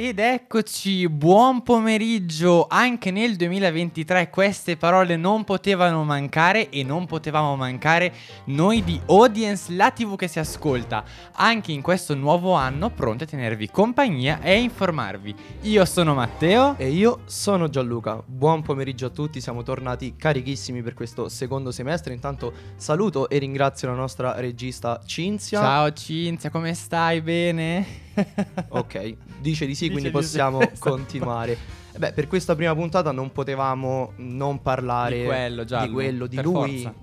Ed eccoci, buon pomeriggio. Anche nel 2023 queste parole non potevano mancare e non potevamo mancare noi di Audience, la TV che si ascolta. Anche in questo nuovo anno pronti a tenervi compagnia e informarvi. Io sono Matteo e io sono Gianluca. Buon pomeriggio a tutti, siamo tornati carichissimi per questo secondo semestre. Intanto saluto e ringrazio la nostra regista Cinzia. Ciao Cinzia, come stai? Bene? Ok, dice di sì, quindi possiamo continuare. Beh, per questa prima puntata non potevamo non parlare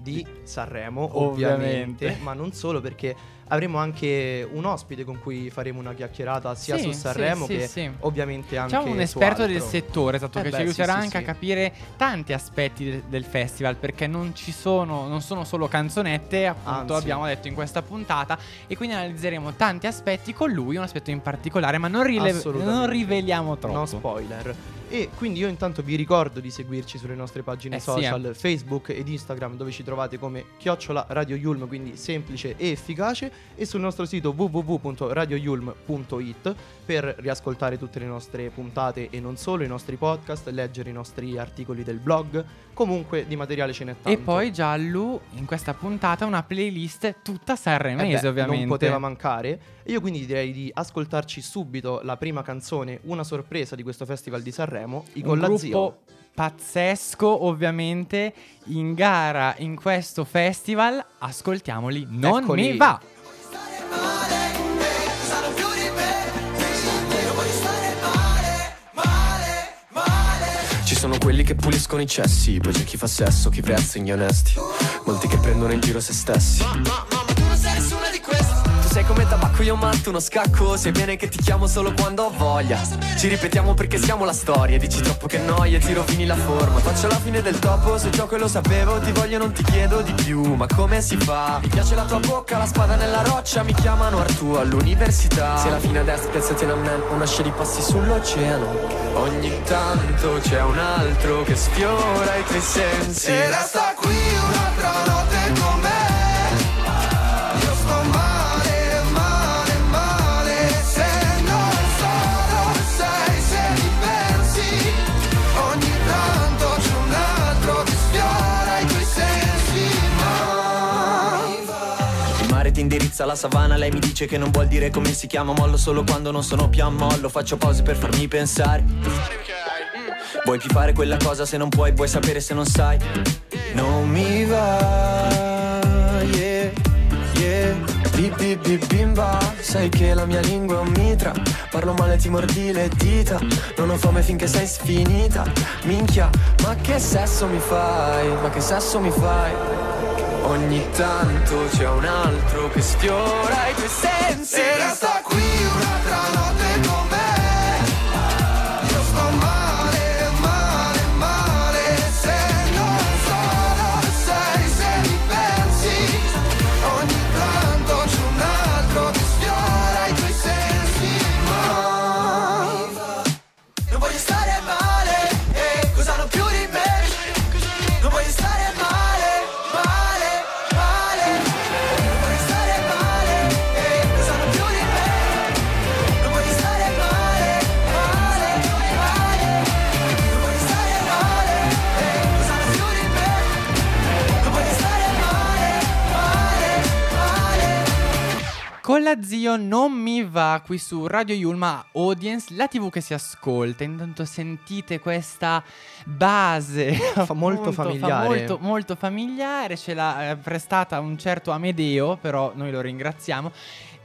di Sanremo, ovviamente. Ma non solo, perché avremo anche un ospite con cui faremo una chiacchierata sia su Sanremo che ovviamente anche su altro. C'è un esperto del settore, esatto, che ci aiuterà anche a capire tanti aspetti del festival, perché non sono solo canzonette, appunto. Anzi, abbiamo detto in questa puntata, e quindi analizzeremo tanti aspetti con lui, un aspetto in particolare, ma non riveliamo troppo. No spoiler. E quindi io intanto vi ricordo di seguirci sulle nostre pagine social, Facebook ed Instagram, dove ci trovate come @Radio Yulm, quindi semplice e efficace, e sul nostro sito www.radioyulm.it per riascoltare tutte le nostre puntate e non solo, i nostri podcast, leggere i nostri articoli del blog. Comunque di materiale ce n'è tanto. E poi Giallu, in questa puntata una playlist tutta sanremese, ovviamente. Non poteva mancare. Io quindi direi di ascoltarci subito la prima canzone, una sorpresa di questo Festival di Sanremo, i Collazio. Pazzesco, ovviamente, in gara in questo festival. Ascoltiamoli, non Eccoli. Mi va. Ci sono quelli che puliscono i cessi, poi c'è chi fa sesso, chi prezza gli onesti, molti che prendono in giro se stessi. Ma tu non sei nessuna di queste. Sei come tabacco, io matto uno scacco. Sai bene che ti chiamo solo quando ho voglia. Ci ripetiamo perché siamo la storia. Dici troppo che noia, ti rovini la forma. Faccio la fine del topo, se gioco e lo sapevo. Ti voglio, non ti chiedo di più, ma come si fa? Mi piace la tua bocca, la spada nella roccia. Mi chiamano Artù all'università. Se la fine a destra, piazzati in me. Una scia di passi sull'oceano. Ogni tanto c'è un altro che sfiora i tuoi sensi. E resta qui un'altra notte con me. Ti indirizza la savana, lei mi dice che non vuol dire come si chiama. Mollo solo quando non sono più a mollo. Faccio pause per farmi pensare. Vuoi più fare quella cosa se non puoi, vuoi sapere se non sai. Non mi va, yeah, yeah. Bip bip bip bimba, sai che la mia lingua è un mitra. Parlo male, ti mordi le dita. Non ho fame finché sei sfinita. Minchia, ma che sesso mi fai? Ma che sesso mi fai? Ogni tanto c'è un altro che sfiora i tuoi sensi. E resta qui un'altra notte con me. Io sto male, male, male. Se non so dove sei, se mi pensi. Ogni tanto c'è un altro che sfiora i tuoi sensi. Ma non voglio stare male, cosa hanno più di me. Non voglio stare male. Con la zio non mi va qui su Radio Yulma, Audience, la TV che si ascolta. Intanto sentite questa base molto familiare. Molto, molto familiare, ce l'ha prestata un certo Amedeo, però noi lo ringraziamo.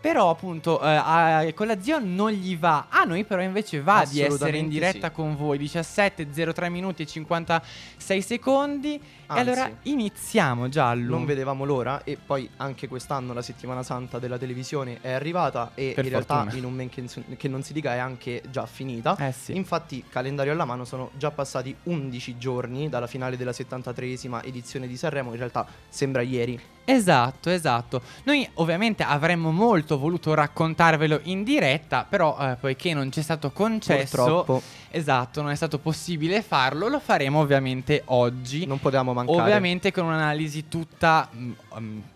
Però appunto con la zio non gli va. A noi però invece va di essere in diretta con voi. 17:03 minuti e 56 secondi. Anzi, e allora iniziamo, Giallo. Non vedevamo l'ora. E poi anche quest'anno la settimana santa della televisione è arrivata. E per in fortuna. Realtà in un men che non si dica è anche già finita. Infatti calendario alla mano sono già passati 11 giorni dalla finale della 73esima edizione di Sanremo. In realtà sembra ieri. Esatto, esatto. Noi ovviamente avremmo molto molto voluto raccontarvelo in diretta, però poiché non ci è stato concesso, purtroppo, esatto, non è stato possibile farlo. Lo faremo ovviamente oggi. Non potevamo mancare. Ovviamente con un'analisi tutta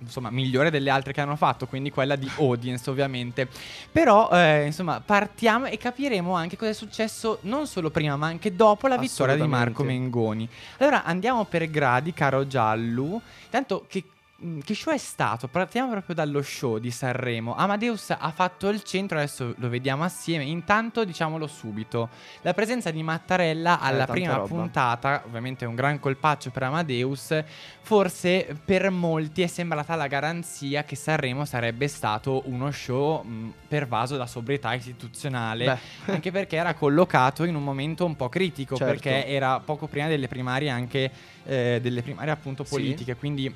insomma migliore delle altre che hanno fatto, quindi quella di Audience ovviamente. Però insomma partiamo e capiremo anche cosa è successo non solo prima ma anche dopo la vittoria di Marco Mengoni. Allora andiamo per gradi, caro Giallu. Tanto che show è stato? Partiamo proprio dallo show di Sanremo. Amadeus ha fatto il centro, adesso lo vediamo assieme. Intanto diciamolo subito, la presenza di Mattarella alla prima puntata, ovviamente un gran colpaccio per Amadeus. Forse per molti è sembrata la garanzia che Sanremo sarebbe stato uno show pervaso da sobrietà istituzionale. Anche perché era collocato in un momento un po' critico, certo, perché era poco prima delle primarie, anche delle primarie appunto politiche, sì. Quindi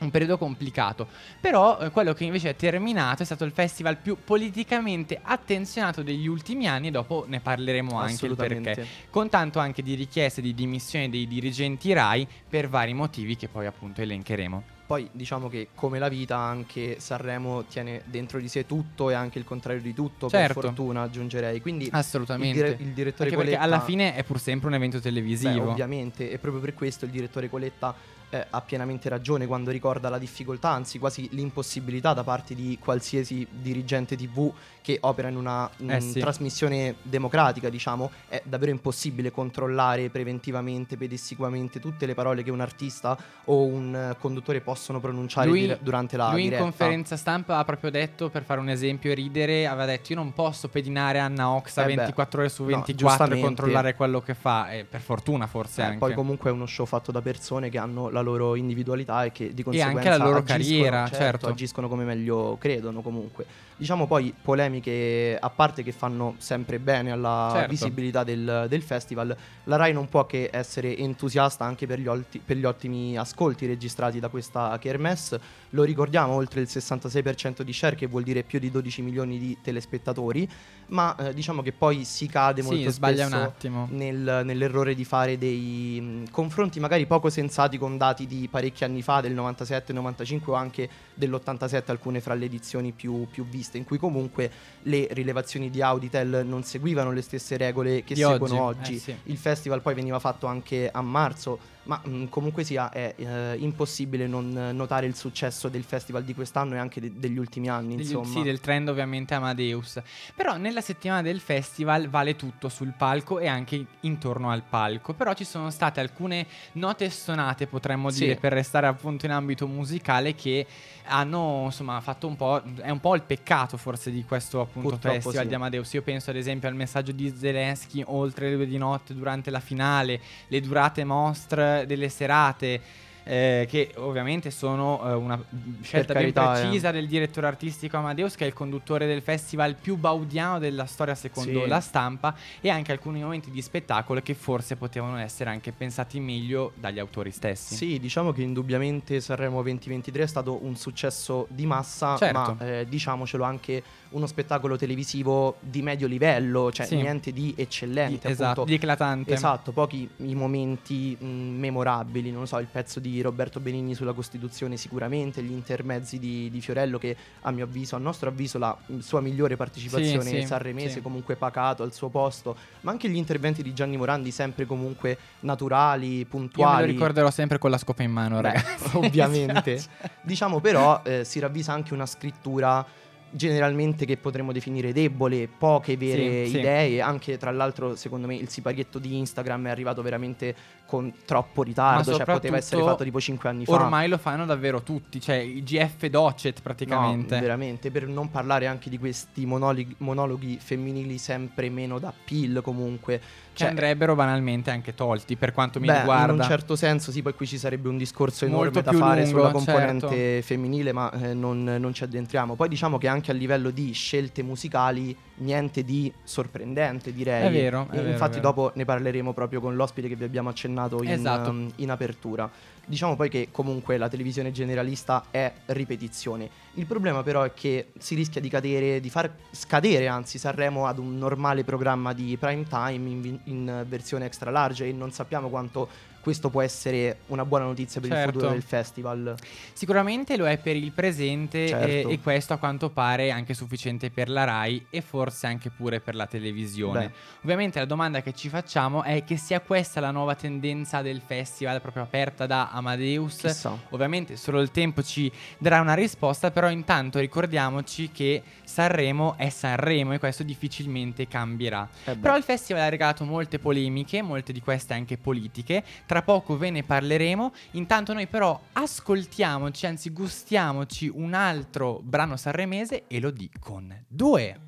un periodo complicato. Però quello che invece è terminato è stato il festival più politicamente attenzionato degli ultimi anni, e dopo ne parleremo anche il perché, con tanto anche di richieste di dimissione dei dirigenti Rai per vari motivi che poi appunto elencheremo. Poi diciamo che come la vita anche Sanremo tiene dentro di sé tutto e anche il contrario di tutto, certo, per fortuna aggiungerei. Quindi assolutamente il direttore anche Coletta, perché alla fine è pur sempre un evento televisivo. Beh, ovviamente, e proprio per questo il direttore Coletta ha pienamente ragione quando ricorda la difficoltà, anzi quasi l'impossibilità da parte di qualsiasi dirigente TV che opera in una trasmissione democratica, diciamo. È davvero impossibile controllare preventivamente, pedissequamente tutte le parole che un artista o un conduttore possono pronunciare durante la diretta. Lui in conferenza stampa ha proprio detto, per fare un esempio e ridere, aveva detto: io non posso pedinare Anna Ox 24 ore su 24 e controllare quello che fa, per fortuna forse anche. Poi comunque è uno show fatto da persone che hanno la loro individualità e che di conseguenza e anche la loro carriera, certo, agiscono come meglio credono comunque. Diciamo poi polemiche a parte che fanno sempre bene alla visibilità del festival. La Rai non può che essere entusiasta anche per gli ottimi ascolti registrati da questa Kermesse. Lo ricordiamo, oltre il 66% di share, che vuol dire più di 12 milioni di telespettatori. Ma diciamo che poi si cade molto spesso nell'errore di fare dei confronti magari poco sensati con dati di parecchi anni fa, del 97, 95 o anche dell'87, alcune fra le edizioni più viste, in cui comunque le rilevazioni di Auditel non seguivano le stesse regole che seguono oggi. Il festival poi veniva fatto anche a marzo, ma comunque sia è impossibile non notare il successo del festival di quest'anno e anche degli ultimi anni, insomma. Sì, del trend ovviamente Amadeus. Però nella settimana del festival vale tutto sul palco e anche intorno al palco. Però ci sono state alcune note stonate, potremmo dire, per restare appunto in ambito musicale, che hanno insomma fatto un po', è un po' il peccato forse di questo appunto festival di Amadeus. Io penso ad esempio al messaggio di Zelensky oltre le 2 di notte durante la finale, le durate mostre delle serate, che ovviamente sono una scelta ben precisa del direttore artistico Amadeus, che è il conduttore del festival più baudiano della storia secondo la stampa, e anche alcuni momenti di spettacolo che forse potevano essere anche pensati meglio dagli autori stessi. Sì, diciamo che indubbiamente Sanremo 2023 è stato un successo di massa, ma diciamocelo, anche uno spettacolo televisivo di medio livello, cioè niente di eccellente, di eclatante. Esatto, pochi i momenti memorabili, non lo so, il pezzo di Roberto Benigni sulla Costituzione sicuramente, gli intermezzi di Fiorello, che a nostro avviso la sua migliore partecipazione sanremese, comunque pacato al suo posto, ma anche gli interventi di Gianni Morandi sempre comunque naturali, puntuali. Io me lo ricorderò sempre con la scopa in mano, ragazzi. Ovviamente. Diciamo però si ravvisa anche una scrittura generalmente che potremmo definire debole, poche vere idee. Anche tra l'altro secondo me il siparietto di Instagram è arrivato veramente con troppo ritardo, cioè poteva essere fatto tipo 5 anni fa. Ormai lo fanno davvero tutti, cioè i GF Docet praticamente. No, veramente, per non parlare anche di questi monologhi femminili sempre meno d'appeal comunque, che andrebbero banalmente anche tolti per quanto mi riguarda. In un certo senso sì, poi qui ci sarebbe un discorso enorme da fare sulla componente femminile, ma non ci addentriamo. Poi diciamo che anche a livello di scelte musicali niente di sorprendente, direi. È vero, infatti dopo ne parleremo proprio con l'ospite che vi abbiamo accennato in apertura. Diciamo poi che comunque la televisione generalista è ripetizione. Il problema però è che si rischia di far scadere anzi Sanremo ad un normale programma di prime time in versione extra large, e non sappiamo quanto questo può essere una buona notizia per il futuro del festival. Sicuramente lo è per il presente, e questo a quanto pare è anche sufficiente per la Rai e forse anche pure per la televisione. Beh. Ovviamente la domanda che ci facciamo è che sia questa la nuova tendenza del festival, proprio aperta da Amadeus. Chissà. Ovviamente solo il tempo ci darà una risposta, però intanto ricordiamoci che Sanremo è Sanremo e questo difficilmente cambierà. Però il festival ha regalato molte polemiche, molte di queste anche politiche. Tra poco ve ne parleremo. Intanto noi però ascoltiamoci, anzi gustiamoci un altro brano sanremese, e lo dico con due.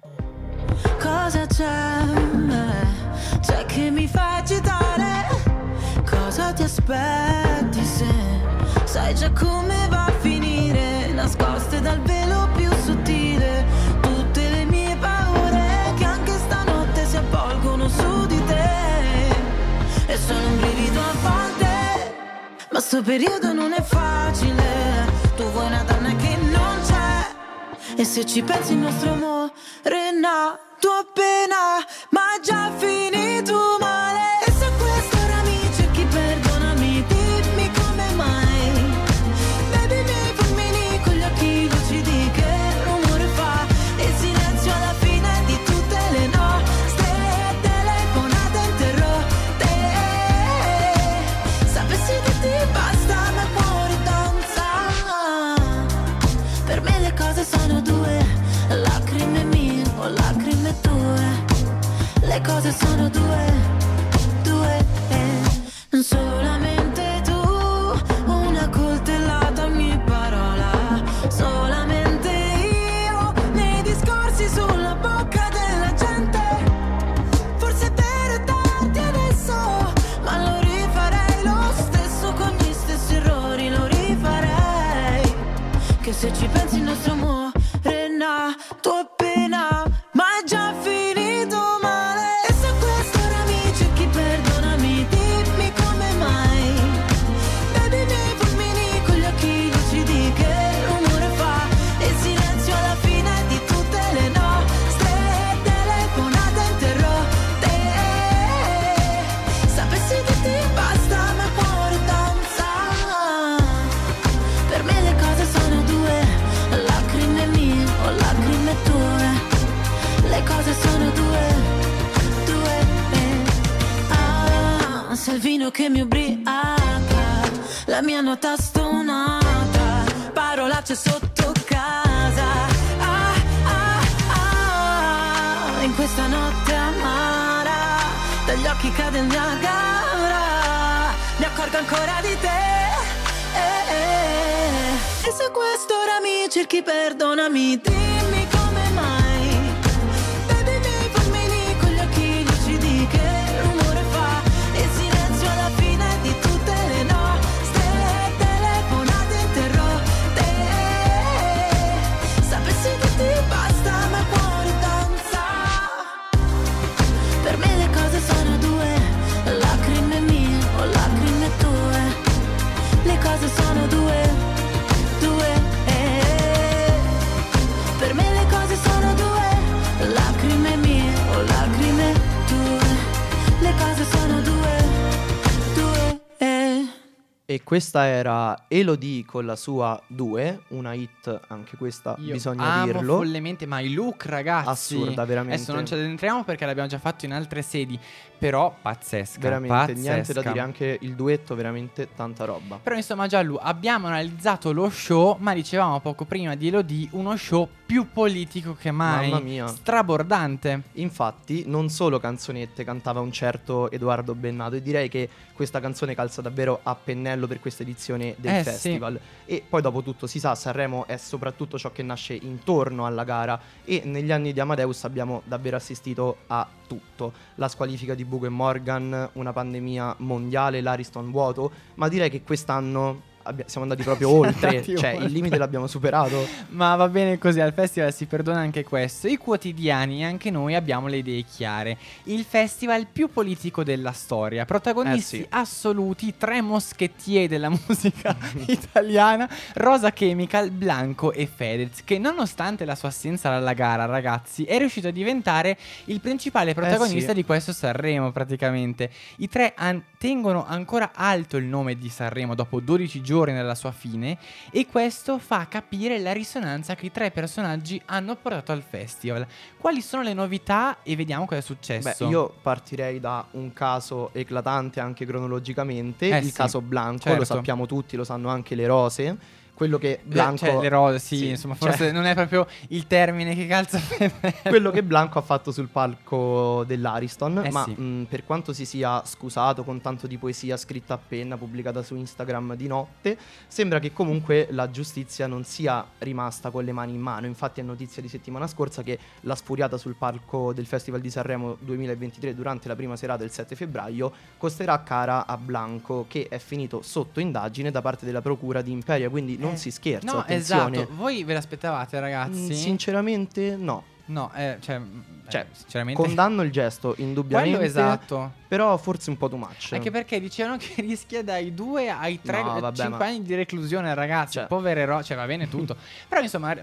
Cosa c'è? C'è che mi fa agitare? Cosa ti aspetti se sai già come va a finire? Nascoste dal velo più sottile tutte le mie paure che anche stanotte si avvolgono su di te e sono un brivido a volte. Ma sto periodo non è facile, tu vuoi una donna che non c'è. E se ci pensi il nostro amore è nato appena, ma già finito male. E se a quest'ora mi cerchi, perdonami, dimmi come mai. Baby, i miei fulmini con gli occhi lucidi, che rumore fa il silenzio alla fine di tutte le nostre telefonate interrotte. Sapessi che ti basta, ma il cuore danza. Per me le cose sono due, lacrime mie o lacrime tue. Le cose sono due, due e solamente tu, una coltellata ogni parola. Solamente io, nei discorsi sulla bocca della gente. Forse per darti adesso, ma lo rifarei lo stesso, con gli stessi errori lo rifarei. Che se ci pensi il nostro amore tu appena, ma già finito male. E se a quest'ora mi cerchi, perdonami, dimmi come mai. Baby, i miei fulmini con gli occhi lucidi, che rumore fa il silenzio alla fine di tutte le nostre telefonate interrotte. Sapessi che ti basta, ma il cuore danza. Per me le cose sono due, lacrime mie o lacrime tue, le cose sono due, due ah, se il vino che mi ubriaca, la mia nota stonata, parolacce sotto casa ah, ah, ah, in questa notte amara dagli occhi cade il Niagara. Mi accorgo ancora di te e se a quest'ora mi cerchi, perdonami, dimmi come mai. Baby, i miei fulmini con gli occhi lucidi, che rumore fa il silenzio alla fine di tutte le nostre telefonate interrotte. Sapessi che ti basta, ma il cuore danza. Per me le cose sono due, lacrime mie o lacrime tue. Le cose sono due, due per me le cose sono due, lacrime mie o lacrime tue. Le cose sono due, due E questa era Elodie con la sua 2, una hit anche questa. Io bisogna amo dirlo follemente, ma i look, ragazzi, assurda, veramente. Adesso non ci addentriamo perché l'abbiamo già fatto in altre sedi, però pazzesca, veramente pazzesca. Niente da dire, anche il duetto, veramente tanta roba. Però insomma, Gianlu, abbiamo analizzato lo show, ma dicevamo poco prima di Elodie, uno show più politico che mai. Mamma mia, strabordante. Infatti non solo canzonette cantava un certo Edoardo Bennato, e direi che questa canzone calza davvero a pennello per questa edizione del festival. Sì. E poi dopo tutto si sa, Sanremo è soprattutto ciò che nasce intorno alla gara, e negli anni di Amadeus abbiamo davvero assistito a tutto: la squalifica di Bugo e Morgan, una pandemia mondiale, l'Ariston vuoto, ma direi che quest'anno siamo andati proprio oltre, cioè il limite l'abbiamo superato. Ma va bene così, al festival si perdona anche questo. I quotidiani e anche noi abbiamo le idee chiare. Il festival più politico della storia, protagonisti assoluti, tre moschettieri della musica italiana: Rosa Chemical, Blanco e Fedez, che nonostante la sua assenza dalla gara, ragazzi, è riuscito a diventare il principale protagonista di questo Sanremo praticamente. I tre mantengono ancora alto il nome di Sanremo dopo 12 giorni dalla sua fine, e questo fa capire la risonanza che i tre personaggi hanno portato al festival. Quali sono le novità e vediamo cosa è successo. Beh, io partirei da un caso eclatante anche cronologicamente, caso Blanco, certo. Lo sappiamo tutti, lo sanno anche le rose. Quello che Blanco le rose, sì, insomma, forse non è proprio il termine che calza per me. Quello che Blanco ha fatto sul palco dell'Ariston, per quanto si sia scusato con tanto di poesia scritta a penna pubblicata su Instagram di notte, sembra che comunque la giustizia non sia rimasta con le mani in mano. Infatti è notizia di settimana scorsa che la sfuriata sul palco del Festival di Sanremo 2023 durante la prima serata del 7 febbraio costerà cara a Blanco, che è finito sotto indagine da parte della Procura di Imperia, quindi non si scherza, no, attenzione. Esatto, voi ve l'aspettavate, ragazzi? Sinceramente no. No, cioè sinceramente condanno il gesto, indubbiamente. Quello esatto. Però forse un po' too much. Anche perché dicevano che rischia dai 2 ai 3, no, 5 anni di reclusione, ragazzi, cioè. Povere Rosa, cioè va bene tutto. Però insomma,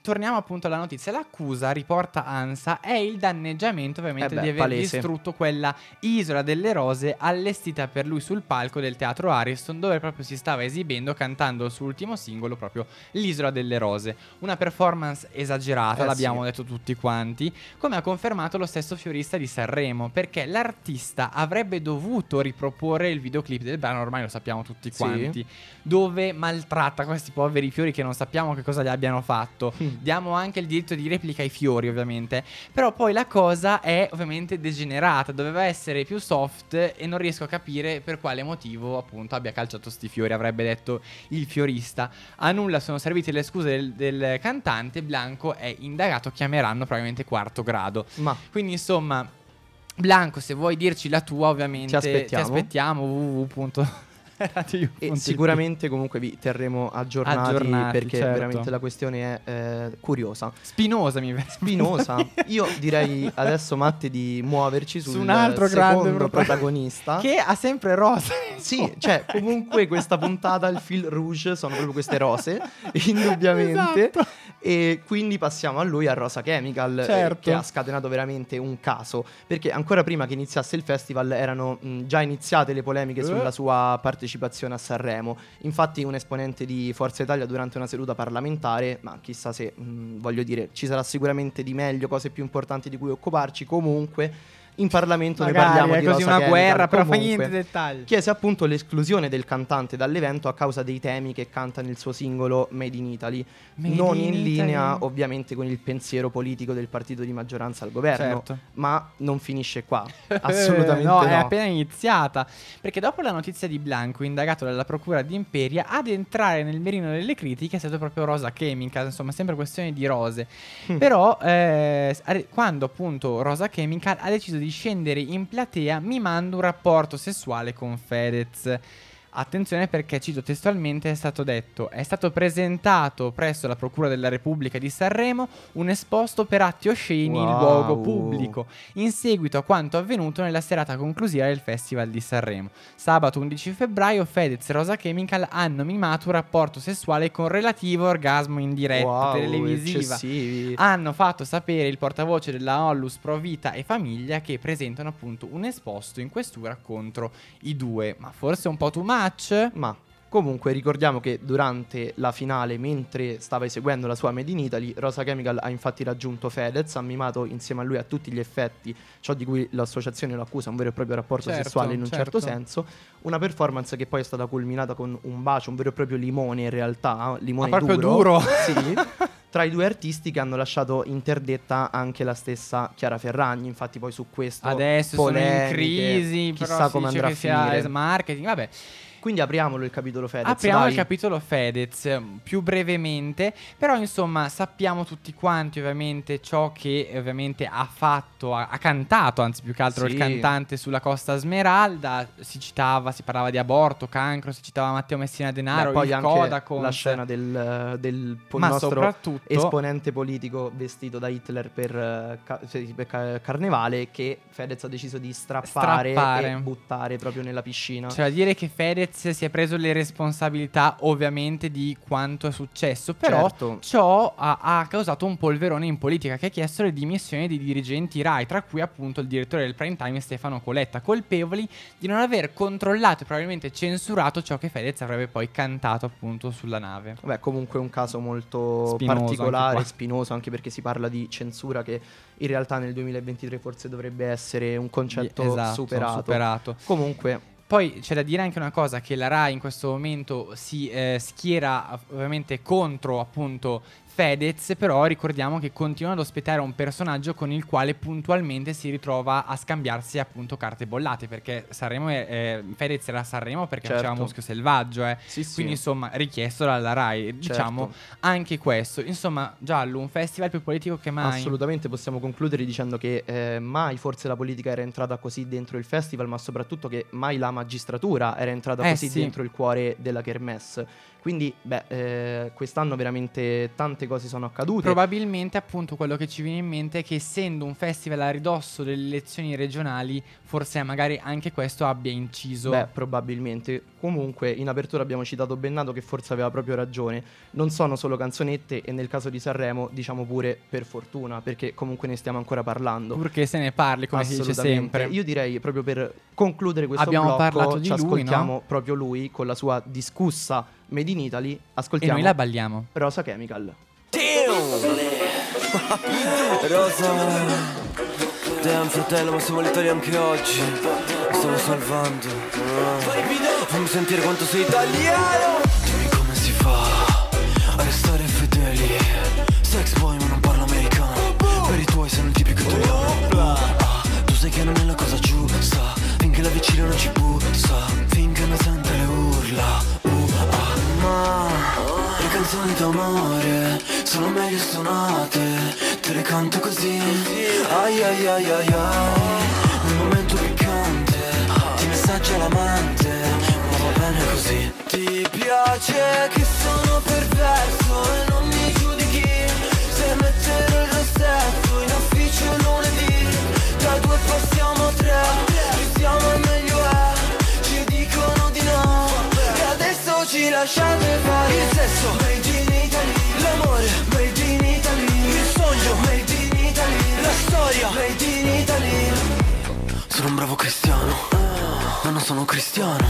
torniamo appunto alla notizia. L'accusa, riporta ANSA, è il danneggiamento ovviamente di aver distrutto quella isola delle rose allestita per lui sul palco del teatro Ariston, dove proprio si stava esibendo cantando il suo ultimo singolo, proprio l'Isola delle Rose. Una performance esagerata, l'abbiamo detto tutti quanti, come ha confermato lo stesso fiorista di Sanremo, perché l'artista avrebbe dovuto riproporre il videoclip del brano, ormai lo sappiamo tutti quanti, dove maltratta questi poveri fiori che non sappiamo che cosa gli abbiano fatto. Diamo anche il diritto di replica ai fiori, ovviamente. Però poi la cosa è ovviamente degenerata, doveva essere più soft e non riesco a capire per quale motivo appunto abbia calciato sti fiori, avrebbe detto il fiorista. A nulla sono servite le scuse del cantante. Blanco è indagato, chiameranno probabilmente quarto grado. Quindi insomma, Blanco, se vuoi dirci la tua, ovviamente ti aspettiamo e sicuramente comunque vi terremo aggiornati perché veramente la questione è curiosa, spinosa. Io direi adesso, Matte, di muoverci su un altro grande protagonista che ha sempre rose. Sì, cioè comunque questa puntata, il fil rouge, sono proprio queste rose indubbiamente. Esatto. E quindi passiamo a lui, a Rosa Chemical, che ha scatenato veramente un caso, perché ancora prima che iniziasse il festival erano già iniziate le polemiche sulla sua partecipazione a Sanremo. Infatti un esponente di Forza Italia durante una seduta parlamentare, ma chissà se voglio dire, ci sarà sicuramente di meglio, cose più importanti di cui occuparci, comunque in Parlamento magari ne parliamo, di così Rosa, una guerra, però fa niente dettagli. Chiese appunto l'esclusione del cantante dall'evento a causa dei temi che canta nel suo singolo Made in Italy, linea ovviamente con il pensiero politico del partito di maggioranza al governo. Ma non finisce qua, assolutamente no, è appena iniziata, perché dopo la notizia di Blanco indagato dalla Procura di Imperia, ad entrare nel mirino delle critiche è stato proprio Rosa Chemical, insomma sempre questione di rose. Però quando appunto Rosa Chemical ha deciso di scendere in platea mimando un rapporto sessuale con Fedez. Attenzione, perché cito testualmente, è stato detto: è stato presentato presso la Procura della Repubblica di Sanremo un esposto per atti osceni in luogo pubblico, in seguito a quanto avvenuto nella serata conclusiva del Festival di Sanremo. Sabato 11 febbraio Fedez e Rosa Chemical hanno mimato un rapporto sessuale con relativo orgasmo in diretta televisiva. Eccessivi. Hanno fatto sapere il portavoce della Ollus Pro Vita e Famiglia, che presentano appunto un esposto in questura contro i due. Ma forse un po' too much. Ma comunque ricordiamo che durante la finale, mentre stava eseguendo la sua Made in Italy, Rosa Chemical ha infatti raggiunto Fedez, ha mimato insieme a lui a tutti gli effetti ciò di cui l'associazione lo accusa, un vero e proprio rapporto sessuale in un certo senso. Una performance che poi è stata culminata con un bacio, un vero e proprio limone in realtà, limone proprio duro. Sì. Tra i due artisti, che hanno lasciato interdetta anche la stessa Chiara Ferragni. Infatti poi su questo adesso polemiche, sono in crisi, chissà però come andrà a finire. Marketing, vabbè. Quindi apriamolo il capitolo Fedez. Il capitolo Fedez più brevemente, però insomma sappiamo tutti quanti ovviamente ciò che ovviamente ha fatto, ha cantato anzi più che altro il cantante sulla Costa Smeralda. Si parlava di aborto, cancro, si citava Matteo Messina Denaro, poi anche Codacon, la scena del nostro esponente politico vestito da Hitler per Carnevale, che Fedez ha deciso di strappare e buttare proprio nella piscina. Cioè, a dire che Fedez Fedez si è preso le responsabilità ovviamente di quanto è successo, però certo, ciò ha causato un polverone in politica che ha chiesto le dimissioni dei dirigenti Rai, tra cui appunto il direttore del prime time Stefano Coletta, colpevoli di non aver controllato e probabilmente censurato ciò che Fedez avrebbe poi cantato appunto sulla nave. Beh, comunque un caso molto spinoso, particolare, anche spinoso, anche perché si parla di censura che in realtà nel 2023 forse dovrebbe essere un concetto superato. Comunque poi c'è da dire anche una cosa, che la Rai in questo momento si schiera ovviamente contro appunto Fedez, però ricordiamo che continua ad ospitare un personaggio con il quale puntualmente si ritrova a scambiarsi appunto carte bollate, perché Sanremo Fedez era a Sanremo perché certo, faceva Muschio Selvaggio, sì, quindi sì, insomma richiesto dalla Rai, diciamo certo, anche questo. Insomma Giallo, un festival più politico che mai. Assolutamente, possiamo concludere dicendo che mai forse la politica era entrata così dentro il festival, ma soprattutto che mai la magistratura era entrata così sì, dentro il cuore della kermesse. Quindi beh, quest'anno veramente tante cose sono accadute. Probabilmente appunto quello che ci viene in mente è che, essendo un festival a ridosso delle elezioni regionali, forse magari anche questo abbia inciso. Beh, probabilmente. Comunque in apertura abbiamo citato Bennato, che forse aveva proprio ragione. Non sono solo canzonette, e nel caso di Sanremo diciamo pure per fortuna, perché comunque ne stiamo ancora parlando. Purché se ne parli, come si dice sempre. Io direi, proprio per concludere questo blocco, ci ascoltiamo proprio lui con la sua discussa Made in Italy, ascoltiamo. E noi la balliamo. Rosa Chemical. Rosa, damn fratello, ma siamo all'Italia anche oggi. Mi stavo salvando. Fammi sentire quanto sei italiano. Dimmi come si fa a restare fedeli. Sex boy ma non parlo americano. Per i tuoi sei un tipico italiano. Tu sai che non è la cosa giusta. Finché la vicina non ci bussa. Finché non sente le urla. Le canzoni d'amore sono meglio suonate, te le canto così. Ai ai ai ai ai, un momento piccante, ti messaggio l'amante, ma va bene così. Ti piace che sono perverso e non mi giudichi, se metterò il rossetto in ufficio lunedì. Da 2 passiamo a 3, siamo al meglio è, ci dicono di no, e adesso ci lasciate fare. Il sesso made in Italy, l'amore made in Italy, il sogno made in Italy, la storia made in Italy. Sono un bravo cristiano, ma non sono cristiano.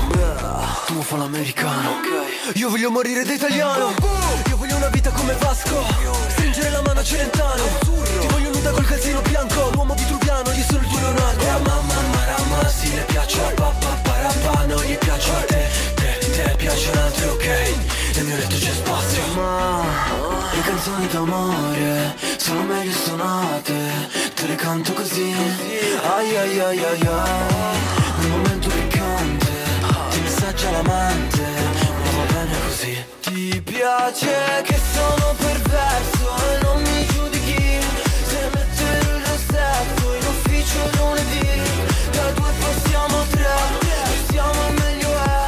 Tu mi fai l'americano, okay. Io voglio morire da italiano. Io voglio una vita come Vasco, stringere la mano a Celentano. Ti voglio nuda col calzino bianco, l'uomo vitruviano, io sono il tuo Leonardo. Mamma marama, si le piace a papà parapà, non gli piace a te. Te piace un altro, ok, nel mio letto c'è spazio. Ma le canzoni d'amore sono meglio suonate, te le canto così. Ai ai ai ai ai, un momento piccante, ti messaggia l'amante, ma va bene così. Ti piace che sono perverso e non mi giudichi, se metterò il rossetto in ufficio lunedì. Da 2 passiamo a 3, siamo al meglio è,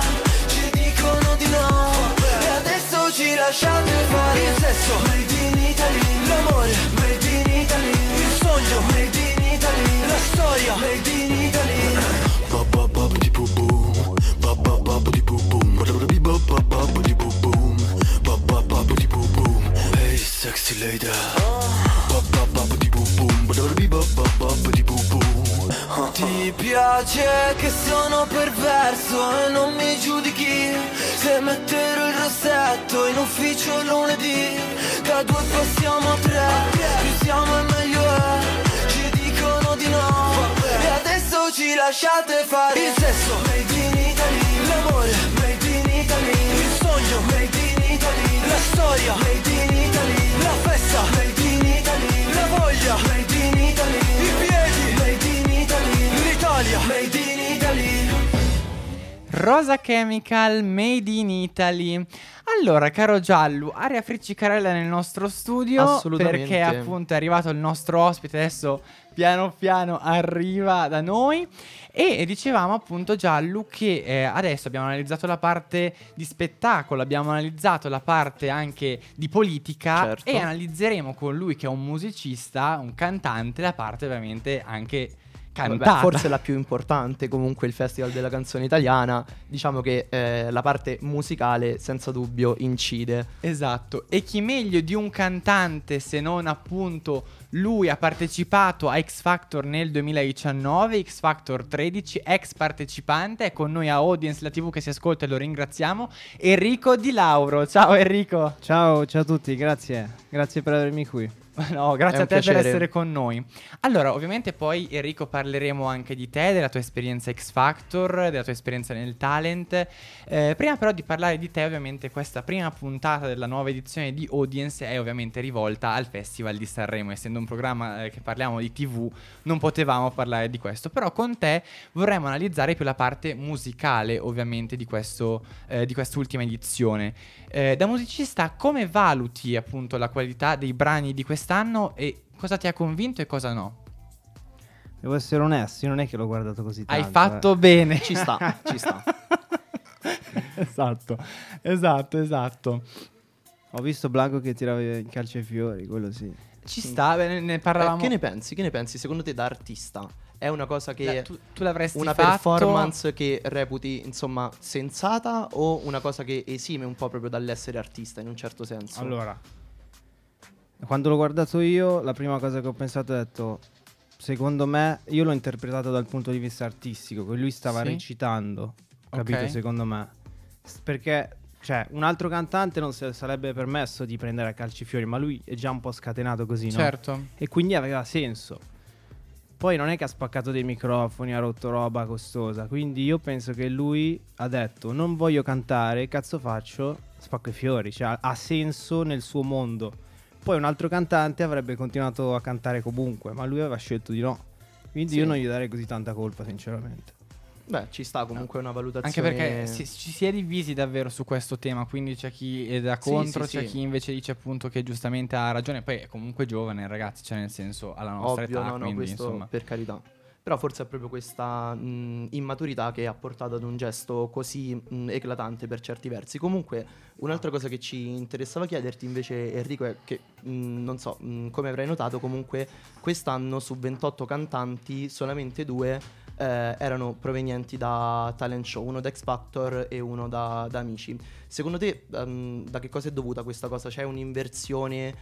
ci lasciate fare. Il sesso made in Italy, l'amore made in Italy, il sogno made in Italy, la storia made in Italy. Hey sexy lady, ti piace che sono perverso e non mi giudichi, se metterò il rossetto in ufficio lunedì. Da 2 passiamo a 3, più siamo e meglio è, ci dicono di no, e adesso ci lasciate fare. Il sesso made in Italy, l'amore made in Italy, il sogno made in Italy, la storia made in Italy, la festa made in Italy, la voglia made in Italy, i piedi made in Italy, l'Italia made in Italy. Rosa Chemical, Made in Italy. Allora, caro Giallo, aria friccicarella nel nostro studio, perché appunto è arrivato il nostro ospite, adesso piano piano arriva da noi. E dicevamo appunto, Giallo, che adesso abbiamo analizzato la parte di spettacolo, abbiamo analizzato la parte anche di politica, certo, e analizzeremo con lui, che è un musicista, un cantante, la parte ovviamente anche Vabbè, forse la più importante comunque il Festival della Canzone Italiana, diciamo che la parte musicale senza dubbio incide. Esatto, e chi meglio di un cantante se non appunto lui? Ha partecipato a X Factor nel 2019, X Factor 13, ex partecipante, è con noi a Audience, la TV che si ascolta e lo ringraziamo, Enrico Di Lauro. Ciao Enrico. Ciao a tutti, grazie per avermi qui. No, grazie a te piacere. Per essere con noi. Allora, ovviamente poi Enrico parleremo anche di te, della tua esperienza X Factor, della tua esperienza nel talent. Prima però di parlare di te, ovviamente questa prima puntata della nuova edizione di Audience è ovviamente rivolta al Festival di Sanremo. Essendo un programma che parliamo di TV, non potevamo parlare di questo. Però con te vorremmo analizzare più la parte musicale, ovviamente, di quest'ultima edizione. Da musicista, come valuti appunto la qualità dei brani di questa anno e cosa ti ha convinto e cosa no? Devo essere onesto, io non è che l'ho guardato così tanto. Hai fatto bene. Ci sta. Esatto. Ho visto Blanco che tirava i calci ai fiori, quello sì. Ci sta, ne parlavamo. Che ne pensi? Secondo te da artista è una cosa che tu l'avresti una fatto? Performance che reputi insomma sensata o una cosa che esime un po' proprio dall'essere artista in un certo senso? Allora, quando l'ho guardato io, la prima cosa che ho pensato, ho detto, secondo me, io l'ho interpretato dal punto di vista artistico, che lui stava recitando, capito? Okay. Secondo me, perché cioè un altro cantante non si sarebbe permesso di prendere a calcifiori, ma lui è già un po' scatenato così, certo, no? E quindi aveva senso. Poi non è che ha spaccato dei microfoni, ha rotto roba costosa, quindi io penso che lui ha detto, non voglio cantare, cazzo faccio? Spacco i fiori, cioè ha senso nel suo mondo. Poi un altro cantante avrebbe continuato a cantare comunque, ma lui aveva scelto di no. Quindi io non gli darei così tanta colpa, sinceramente. Beh, ci sta comunque una valutazione. Anche perché ci si è divisi davvero su questo tema, quindi c'è chi è da contro, chi invece dice appunto che giustamente ha ragione. Poi è comunque giovane, ragazzi, cioè nel senso alla nostra età. No, questo insomma, per carità. Però forse è proprio questa immaturità che ha portato ad un gesto così eclatante per certi versi. Comunque un'altra cosa che ci interessava chiederti invece, Enrico, è che non so come avrai notato, comunque quest'anno su 28 cantanti solamente 2 erano provenienti da talent show, uno da X Factor e uno da Amici. Secondo te da che cosa è dovuta questa cosa? C'è un'inversione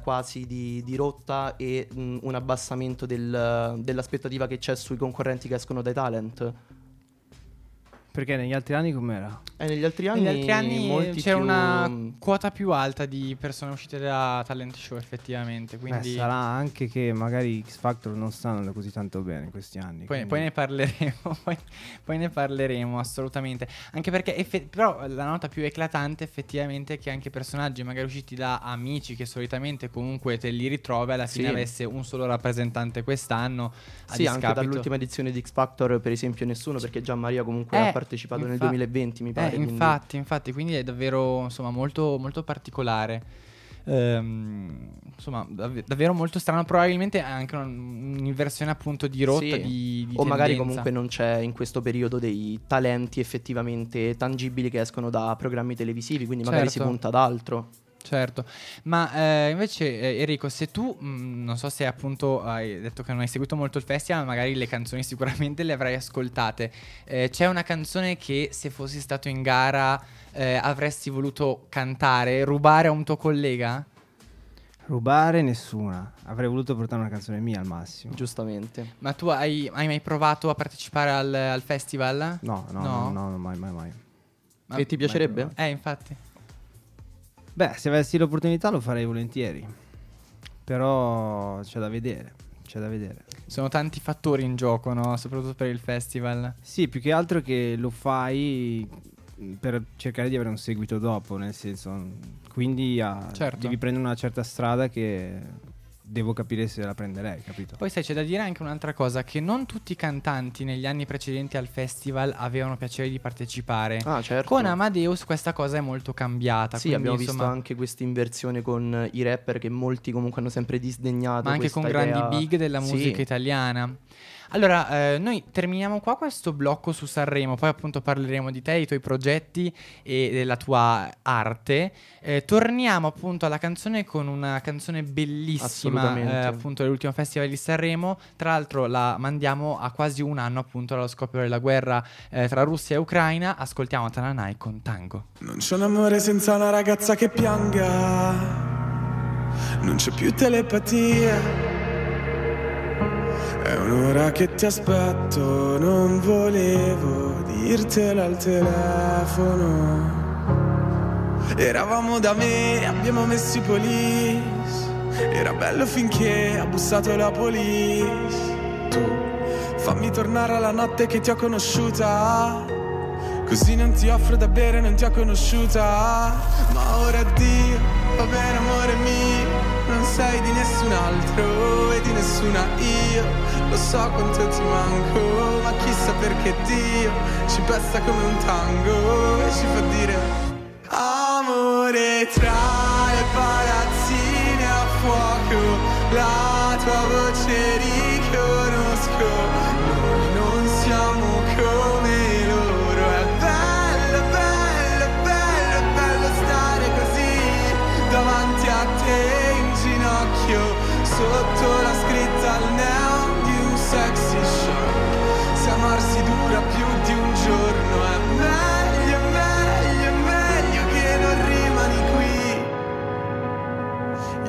quasi di rotta e un abbassamento dell'aspettativa che c'è sui concorrenti che escono dai talent? Perché negli altri anni com'era? Negli altri anni c'era una quota più alta di persone uscite da talent show, effettivamente. Quindi sarà anche che magari X Factor non stanno così tanto bene in questi anni. Poi ne parleremo assolutamente. Anche perché però la nota più eclatante effettivamente è che anche personaggi magari usciti da Amici, che solitamente comunque te li ritrovi, alla fine avesse un solo rappresentante quest'anno. Sì, anche dall'ultima edizione di X Factor per esempio nessuno, perché Gianmaria comunque ha partecipato nel 2020, mi pare. Infatti, quindi è davvero insomma molto, molto particolare. Insomma, davvero molto strano. Probabilmente è anche un'inversione appunto di rotta, di o tendenza. Magari comunque non c'è in questo periodo dei talenti effettivamente tangibili che escono da programmi televisivi, quindi magari si punta ad altro. Certo, ma invece Enrico, se tu, non so se appunto hai detto che non hai seguito molto il festival, magari le canzoni sicuramente le avrai ascoltate, c'è una canzone che se fossi stato in gara avresti voluto cantare, rubare a un tuo collega? Rubare nessuna, avrei voluto portare una canzone mia al massimo. Giustamente. Ma tu hai mai provato a partecipare al festival? No, mai. Ma e ti piacerebbe? Mai. Infatti. Beh, se avessi l'opportunità lo farei volentieri, però c'è da vedere. Sono tanti fattori in gioco, no? Soprattutto per il festival. Sì, più che altro che lo fai per cercare di avere un seguito dopo, nel senso, quindi devi prendere una certa strada che devo capire se la prenderei, capito? Poi sai, c'è da dire anche un'altra cosa, che non tutti i cantanti negli anni precedenti al festival avevano piacere di partecipare. Certo. Con Amadeus questa cosa è molto cambiata. Sì, quindi, abbiamo visto anche questa inversione con i rapper che molti comunque hanno sempre disdegnato. Ma anche con grandi big della musica italiana. Allora, noi terminiamo qua questo blocco su Sanremo, poi appunto parleremo di te, dei tuoi progetti e della tua arte. Torniamo appunto alla canzone con una canzone bellissima, appunto dell'ultimo Festival di Sanremo. Tra l'altro la mandiamo a quasi un anno appunto dallo scoppio della guerra tra Russia e Ucraina. Ascoltiamo Tananai con Tango. Non c'è un amore senza una ragazza che pianga, non c'è più telepatia. È un'ora che ti aspetto, non volevo dirtelo al telefono. Eravamo da me, abbiamo messo i police. Era bello finché ha bussato la police. Tu fammi tornare alla notte che ti ho conosciuta, così non ti offro da bere, non ti ho conosciuta. Ma ora Dio, va bene amore mio, non sei di nessun altro e di nessuna io. Lo so quanto ti manco, ma chissà perché Dio ci pesta come un tango e ci fa dire amore tra le palazzine a fuoco. La tua voce riconosco, noi non siamo come loro. È bello, bello, bello, bello stare così davanti a te, sotto la scritta al neon di un sexy show. Se amarsi dura più di un giorno è meglio, meglio, meglio che non rimani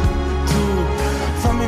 Tu fammi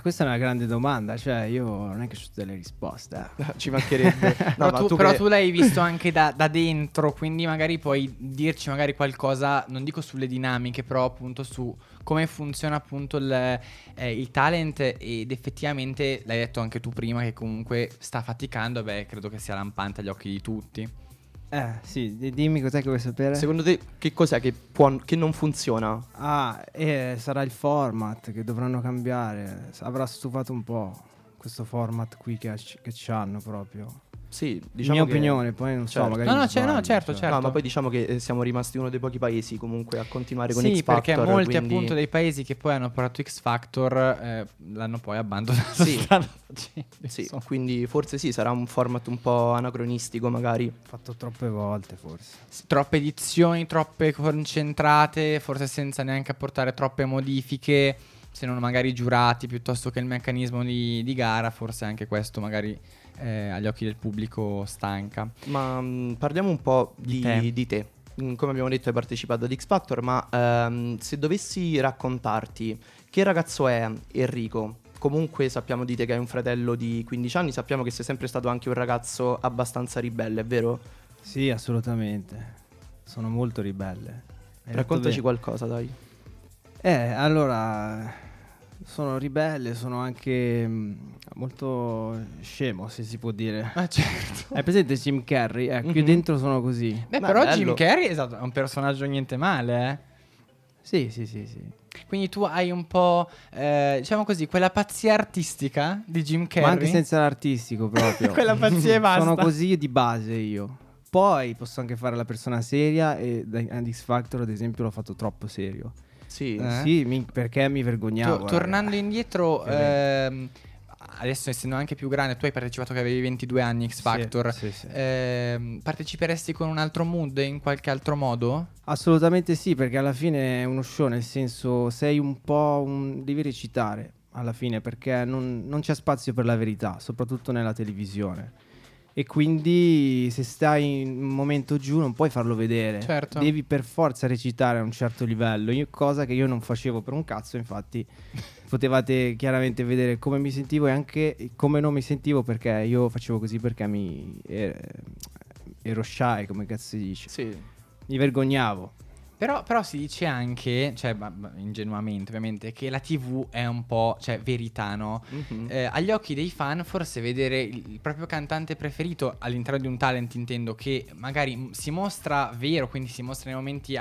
Questa è una grande domanda, cioè io non è che ho tutte le risposte. Ci mancherebbe. No, tu l'hai visto anche da dentro, quindi magari puoi dirci magari qualcosa, non dico sulle dinamiche, però appunto su come funziona appunto il talent, ed effettivamente l'hai detto anche tu prima che comunque sta faticando, beh credo che sia lampante agli occhi di tutti. Sì, dimmi cos'è che vuoi sapere. Secondo te che cos'è che non funziona? Sarà il format che dovranno cambiare. Avrà stufato un po' questo format qui che c'hanno proprio. Sì, diciamo mia opinione, poi non so, magari certo. No, ma poi diciamo che siamo rimasti uno dei pochi paesi comunque a continuare con X Factor. Sì, perché molti appunto dei paesi che poi hanno portato X Factor l'hanno poi abbandonato. Sì, sì, quindi forse sì, sarà un format un po' anacronistico magari. Fatto troppe volte forse. Sì, troppe edizioni, troppe concentrate, forse senza neanche apportare troppe modifiche, se non magari i giurati piuttosto che il meccanismo di gara, forse anche questo magari... agli occhi del pubblico stanca. Ma parliamo un po' di te. Come abbiamo detto hai partecipato ad X Factor, ma se dovessi raccontarti che ragazzo è Enrico? Comunque sappiamo di te che hai un fratello di 15 anni, sappiamo che sei sempre stato anche un ragazzo abbastanza ribelle, è vero? Sì, assolutamente. Sono molto ribelle. Raccontaci qualcosa, dai. Allora... sono ribelle, sono anche molto scemo, se si può dire. Ma certo. Hai presente Jim Carrey? Qui dentro sono così. Beh, ma però bello. Jim Carrey, esatto, è un personaggio niente male, eh? Sì. Quindi tu hai un po', diciamo così, quella pazzia artistica di Jim Carrey. Ma anche senza l'artistico proprio. Quella pazzia e basta. Sono così di base io. Poi posso anche fare la persona seria, e ad X Factor ad esempio l'ho fatto troppo serio. Sì, perché mi vergognavo. Tornando indietro, adesso essendo anche più grande, tu hai partecipato che avevi 22 anni X Factor. Sì. Parteciperesti con un altro mood in qualche altro modo? Assolutamente sì, perché alla fine è uno show, nel senso sei un po' devi recitare alla fine, perché non c'è spazio per la verità, soprattutto nella televisione. E quindi se stai in un momento giù non puoi farlo vedere, certo. Devi per forza recitare a un certo livello, cosa che io non facevo per un cazzo, infatti potevate chiaramente vedere come mi sentivo e anche come non mi sentivo, perché io facevo così perché ero shy, come cazzo si dice, sì. Mi vergognavo. Però si dice anche, cioè ingenuamente ovviamente, che la TV è un po', cioè, verità, no? Mm-hmm. Agli occhi dei fan forse vedere il proprio cantante preferito all'interno di un talent, intendo, che magari si mostra vero, quindi si mostra nei momenti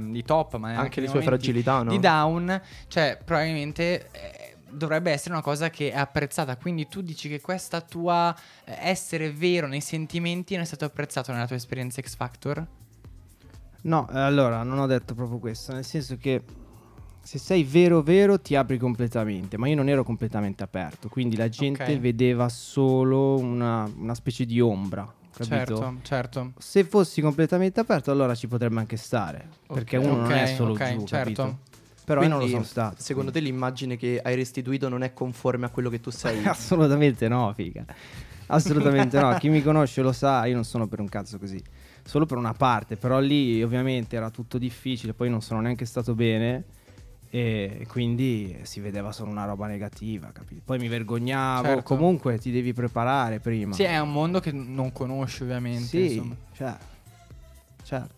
di top, ma anche le sue fragilità, no? Di down, cioè probabilmente... dovrebbe essere una cosa che è apprezzata. Quindi tu dici che questa tua essere vero nei sentimenti non è stato apprezzato nella tua esperienza X Factor? No, allora non ho detto proprio questo, nel senso che se sei vero ti apri completamente, ma io non ero completamente aperto, quindi la gente vedeva solo una specie di ombra, capito? Certo. Se fossi completamente aperto allora ci potrebbe anche stare, perché uno non è solo giù, certo. Capito? Però quindi, io non lo sono stato. Secondo te l'immagine che hai restituito non è conforme a quello che tu sei? Assolutamente no, figa. Assolutamente no, chi mi conosce lo sa, io non sono per un cazzo così. Solo per una parte, però lì ovviamente era tutto difficile, poi non sono neanche stato bene e quindi si vedeva solo una roba negativa, capito? Poi mi vergognavo, certo. Comunque ti devi preparare prima. Sì, è un mondo che non conosci ovviamente. Sì, insomma. Certo.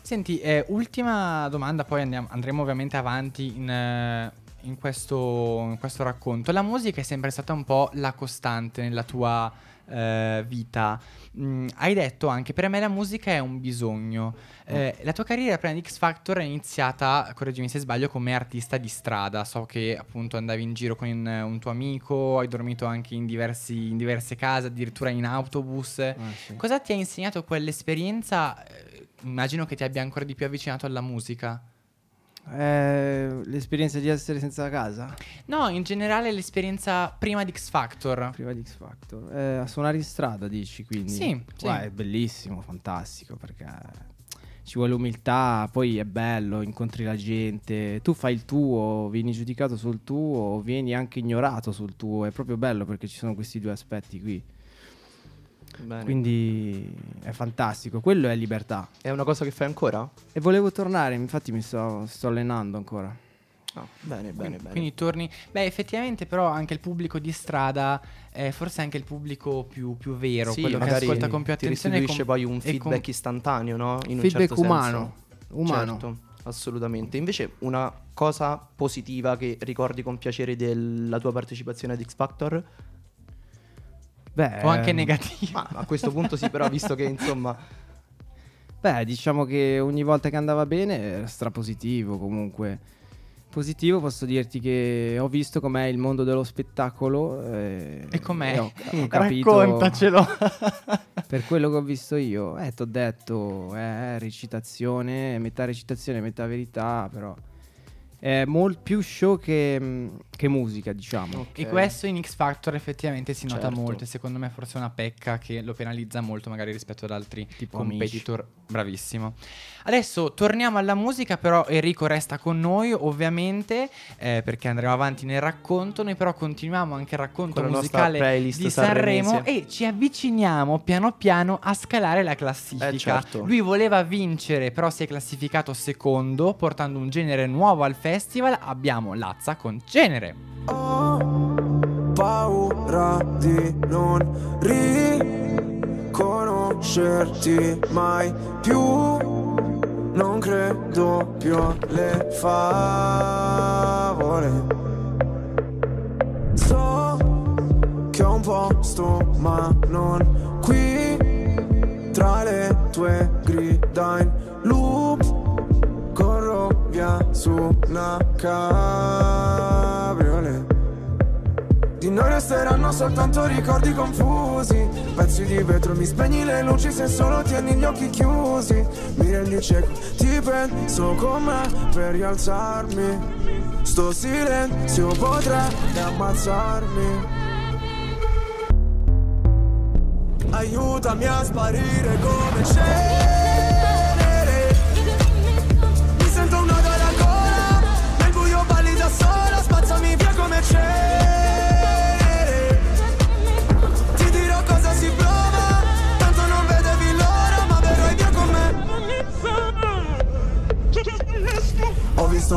Senti, ultima domanda, poi andremo ovviamente avanti in questo racconto. La musica è sempre stata un po' la costante nella tua... vita. Hai detto anche per me la musica è un bisogno. La tua carriera prima di X Factor è iniziata, correggimi se sbaglio, come artista di strada. So che appunto andavi in giro con un tuo amico, hai dormito anche in diverse case, addirittura in autobus. Sì. Cosa ti ha insegnato quell'esperienza? Immagino che ti abbia ancora di più avvicinato alla musica. L'esperienza di essere senza casa? No, in generale l'esperienza prima di X Factor. Prima di X Factor, a suonare in strada dici, quindi? Sì. È bellissimo, fantastico, perché ci vuole umiltà, poi è bello, incontri la gente, tu fai il tuo, vieni giudicato sul tuo, vieni anche ignorato sul tuo, è proprio bello perché ci sono questi due aspetti qui. Bene. Quindi è fantastico, quello è libertà. È una cosa che fai ancora? E volevo tornare, infatti mi sto allenando ancora. Oh, bene, bene, bene. Quindi torni. Beh, effettivamente, però, anche il pubblico di strada è forse anche il pubblico più vero, sì, quello che ascolta con più attenzione. Ti restituisce poi un feedback istantaneo, no? In feedback un certo umano, senso. Umano. Certo, assolutamente. Invece, una cosa positiva che ricordi con piacere della tua partecipazione ad X Factor? Beh, o anche negativa. A questo punto, sì, però, visto che insomma. Beh, diciamo che ogni volta che andava bene era strapositivo comunque. Positivo, posso dirti che ho visto com'è il mondo dello spettacolo. E com'è? Ho capito. Raccontacelo. Per quello che ho visto io, t'ho detto, è recitazione, metà verità, però è molto più show che musica, diciamo. Okay. E questo in X Factor effettivamente si nota molto. Secondo me forse è una pecca che lo penalizza molto magari rispetto ad altri tipo competitor. Amici. Bravissimo. Adesso torniamo alla musica, però Enrico resta con noi ovviamente, perché andremo avanti nel racconto. Noi però continuiamo anche il racconto con musicale di Sanremo e ci avviciniamo piano piano a scalare la classifica. Lui voleva vincere, però si è classificato secondo portando un genere nuovo al festival. Abbiamo Lazza con Genere. Ho paura di non riconoscerti mai più. Non credo più alle favole. So che ho un posto ma non qui. Tra le tue grida in loop corro via su una cabriolet. Di noi resteranno soltanto ricordi confusi. Pezzi di vetro, mi spegni le luci se solo tieni gli occhi chiusi. Mi rendi cieco, ti penso com'è per rialzarmi. Sto silenzio potrebbe ammazzarmi. Aiutami a sparire come cenere. Mi sento un nodo alla gola. Nel buio balli da sola. Spazzami via come cenere. Ho visto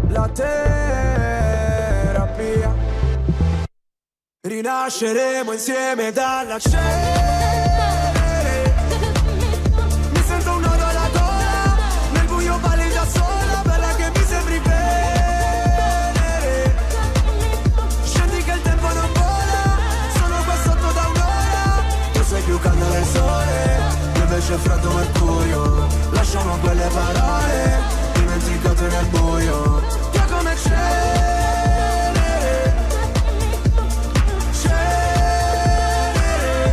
la terapia. Rinasceremo insieme dalla cenere. C'è freddo mercurio, lasciamo quelle parole dimenticate nel buio. Via come cenere, cenere.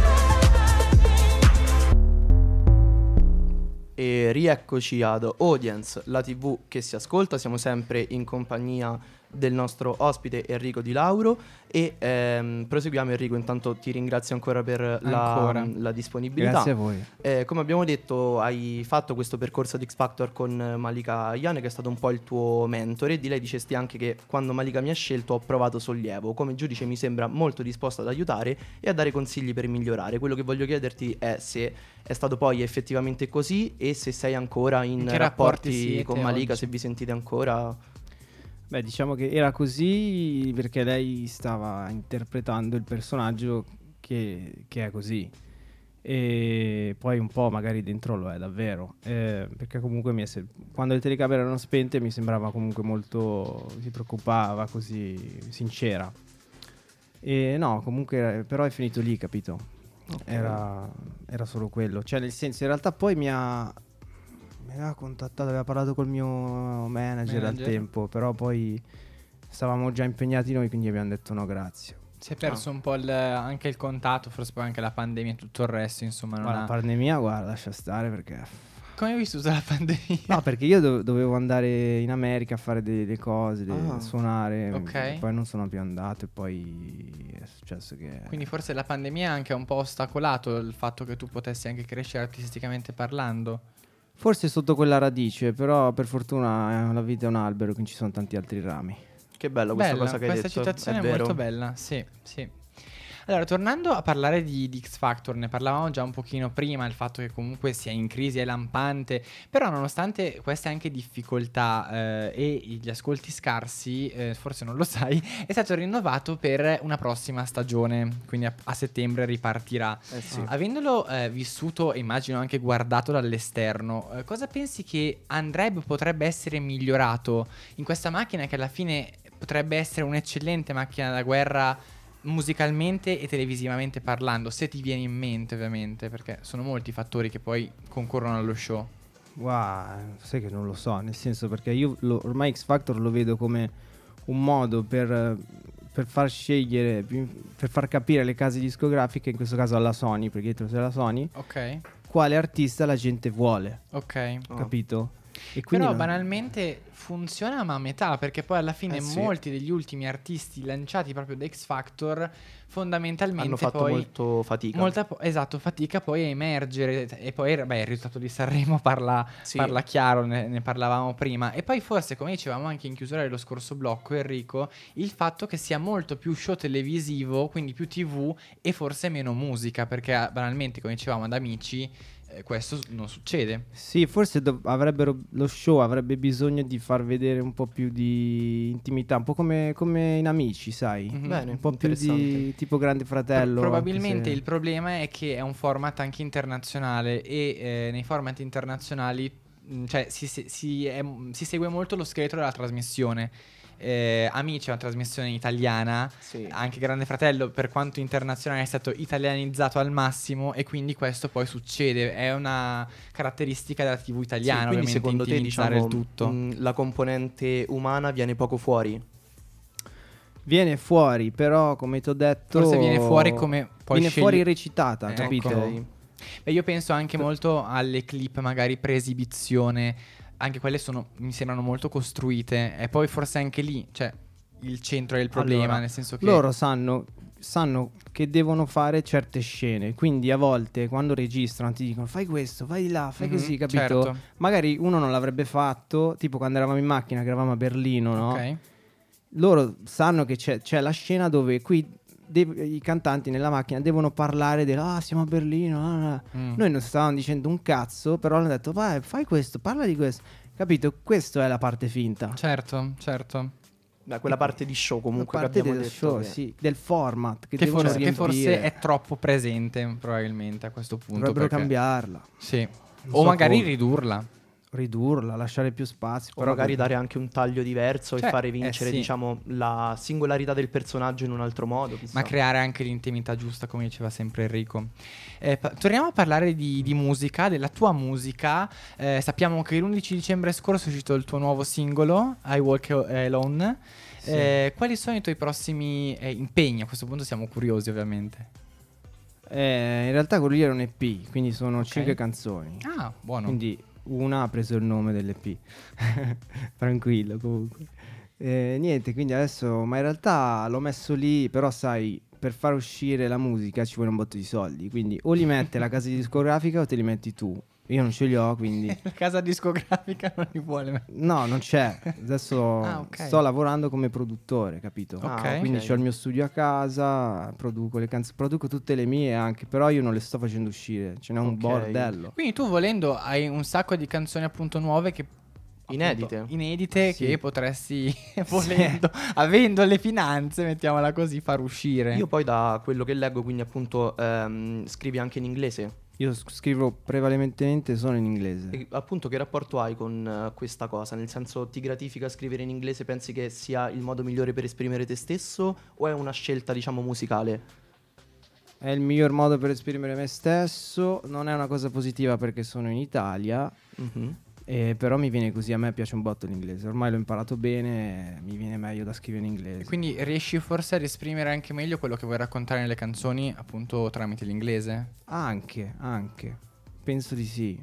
E rieccoci ad Audience, la TV che si ascolta. Siamo sempre in compagnia del nostro ospite Enrico Di Lauro. E proseguiamo. Enrico, intanto ti ringrazio ancora per la disponibilità. Grazie a voi. Come abbiamo detto, hai fatto questo percorso di X Factor con Malika Ayane, che è stato un po' il tuo mentore. Di lei dicesti anche che quando Malika mi ha scelto ho provato sollievo. Come giudice mi sembra molto disposta ad aiutare e a dare consigli per migliorare. Quello che voglio chiederti è se è stato poi effettivamente così e se sei ancora in rapporti con Malika oggi, se vi sentite ancora. Beh, diciamo che era così perché lei stava interpretando il personaggio che è così, e poi un po' magari dentro lo è davvero, perché comunque quando le telecamere erano spente mi sembrava comunque molto, si preoccupava, così sincera, e no, comunque però è finito lì, capito? Okay. Era solo quello, cioè nel senso, in realtà poi mi aveva contattato, aveva parlato col mio manager al tempo, però poi stavamo già impegnati noi, quindi abbiamo detto no grazie. Si è perso un po' anche il contatto, forse poi anche la pandemia e tutto il resto, insomma. La pandemia, guarda, lascia stare, perché... Come hai vissuto la pandemia? No, perché io dovevo andare in America a fare delle cose, suonare, okay. Poi non sono più andato e poi è successo che... Quindi forse la pandemia ha anche un po' ostacolato il fatto che tu potessi anche crescere artisticamente parlando. Forse sotto quella radice, però per fortuna la vita è un albero, quindi ci sono tanti altri rami. Che bella questa cosa che hai detto. Questa citazione è molto bella, sì. Allora, tornando a parlare di X Factor, ne parlavamo già un pochino prima, il fatto che comunque sia in crisi è lampante, però nonostante queste anche difficoltà e gli ascolti scarsi, forse non lo sai, è stato rinnovato per una prossima stagione, quindi a settembre ripartirà. Sì. Avendolo vissuto e immagino anche guardato dall'esterno, cosa pensi che potrebbe essere migliorato in questa macchina che alla fine potrebbe essere un'eccellente macchina da guerra musicalmente e televisivamente parlando, se ti viene in mente ovviamente, perché sono molti i fattori che poi concorrono allo show. Wow, sai che non lo so, nel senso, perché io ormai X Factor lo vedo come un modo per far scegliere, per far capire alle case discografiche, in questo caso alla Sony, perché dietro c'è la Sony, okay, quale artista la gente vuole, ok, capito? E però banalmente funziona ma a metà, perché poi alla fine molti degli ultimi artisti lanciati proprio da X Factor fondamentalmente hanno fatto fatica poi a emergere, e poi il risultato di Sanremo parla chiaro, ne parlavamo prima. E poi forse, come dicevamo anche in chiusura dello scorso blocco, Enrico, il fatto che sia molto più show televisivo, quindi più TV e forse meno musica, perché banalmente, come dicevamo ad Amici, questo non succede. Sì, forse lo show avrebbe bisogno di far vedere un po' più di intimità, un po' come in Amici, sai? Mm-hmm. Bene, un po' più di tipo Grande Fratello. Probabilmente il problema è che è un format anche internazionale e nei format internazionali si segue molto lo scheletro della trasmissione. Amici è una trasmissione italiana, anche Grande Fratello, per quanto internazionale, è stato italianizzato al massimo, e quindi questo poi succede, è una caratteristica della TV italiana. Quindi secondo te, diciamo, il tutto, la componente umana viene poco fuori? Viene fuori, però come ti ho detto, forse viene fuori come poi viene fuori recitata, capito? Okay. Beh, io penso anche molto alle clip magari pre-esibizione. Anche quelle mi sembrano molto costruite. E poi forse anche lì c'è il centro del problema, allora, nel senso che loro sanno che devono fare certe scene, quindi a volte quando registrano ti dicono fai questo, vai di là, fai così, capito? Certo. Magari uno non l'avrebbe fatto, tipo quando eravamo in macchina, che eravamo a Berlino, no? Okay. Loro sanno che c'è la scena dove qui i cantanti nella macchina devono parlare siamo a Berlino, Noi non stavamo dicendo un cazzo, però hanno detto vai, fai questo, parla di questo, capito? Questo è la parte finta. Certo. Da quella parte di show, comunque, la parte che abbiamo del detto, show, del format che forse è troppo presente, probabilmente a questo punto dovrebbero cambiarla, magari ridurla, lasciare più spazio, però magari dare anche un taglio diverso, e fare vincere diciamo la singolarità del personaggio in un altro modo, chissà. Ma creare anche l'intimità giusta, come diceva sempre Enrico. Torniamo a parlare di musica, della tua musica. Sappiamo che l'11 dicembre scorso è uscito il tuo nuovo singolo I Walk Alone. Quali sono i tuoi prossimi impegni? A questo punto siamo curiosi, ovviamente. In realtà quello lì era un EP, quindi sono 5 canzoni. Ah, buono. Quindi una ha preso il nome dell'EP. Tranquillo, comunque. Niente, quindi adesso, ma in realtà l'ho messo lì, però sai, per far uscire la musica ci vuole un botto di soldi, quindi o li mette la casa discografica o te li metti tu. Io non ce li ho, quindi la casa discografica non li vuole. No, non c'è. Adesso okay. Sto lavorando come produttore, capito? Okay. Quindi okay. Ho il mio studio a casa, produco le canzoni, produco tutte le mie anche, però io non le sto facendo uscire, ce n'è un bordello. Quindi tu volendo hai un sacco di canzoni appunto nuove che inedite sì. Che potresti volendo avendo le finanze, mettiamola così, far uscire. Io poi da quello che leggo, quindi appunto scrivi anche in inglese? Io scrivo prevalentemente solo in inglese. E appunto che rapporto hai con questa cosa? Nel senso, ti gratifica scrivere in inglese? Pensi che sia il modo migliore per esprimere te stesso o è una scelta, diciamo, musicale? È il miglior modo per esprimere me stesso. Non è una cosa positiva perché sono in Italia. Mm-hmm. Però mi viene così, a me piace un botto l'inglese, ormai l'ho imparato bene, mi viene meglio da scrivere in inglese. E quindi riesci forse ad esprimere anche meglio quello che vuoi raccontare nelle canzoni appunto tramite l'inglese? Anche, penso di sì.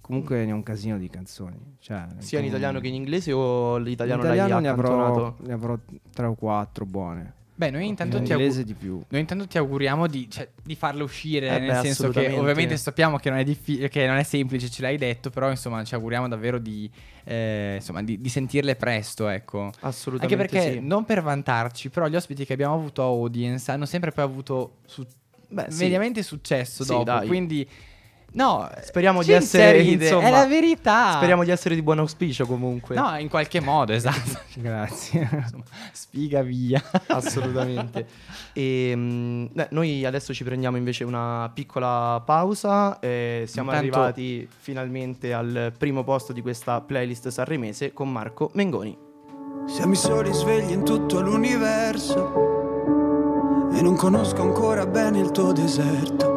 Comunque ne ho un casino di canzoni, cioè, sia in italiano che in inglese, o l'italiano l'hai accantonato? Ne avrò 3 o 4 buone. Beh, noi intanto, ti auguriamo di farle uscire, nel senso che ovviamente sappiamo che non è che non è semplice, ce l'hai detto, però insomma ci auguriamo davvero di sentirle presto, ecco. Assolutamente. Anche perché non per vantarci, però gli ospiti che abbiamo avuto a Audience hanno sempre poi avuto mediamente successo dopo, dai. Quindi no, speriamo di essere insomma, è la verità. Speriamo di essere di buon auspicio comunque. No, in qualche modo, esatto. Grazie. Insomma, sfiga via. Assolutamente. Noi adesso ci prendiamo invece una piccola pausa. Siamo arrivati finalmente al primo posto di questa playlist sanremese con Marco Mengoni. Siamo i soli svegli in tutto l'universo e non conosco ancora bene il tuo deserto.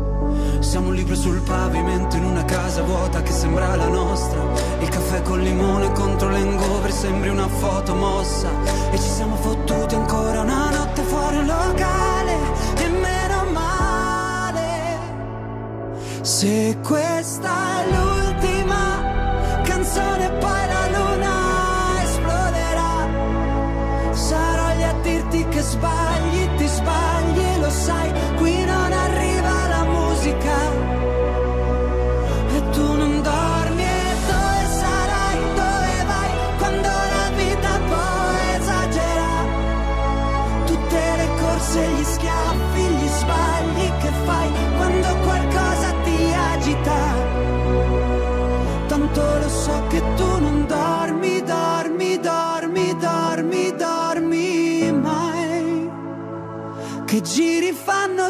Siamo un libro sul pavimento in una casa vuota che sembra la nostra. Il caffè col limone contro l'hangover sembri una foto mossa. E ci siamo fottuti ancora una notte fuori un locale, e meno male. Se questa è l'ultima canzone poi la luna esploderà. Sarò lì a dirti che sbagli, ti sbagli, lo sai. Qui non arriva la e tu non dormi, e dove sarai, dove vai quando la vita poi esagera. Tutte le corse, gli schiaffi, gli sbagli che fai quando qualcosa ti agita. Tanto lo so che tu non dormi, dormi, dormi, dormi, dormi mai. Che giri fanno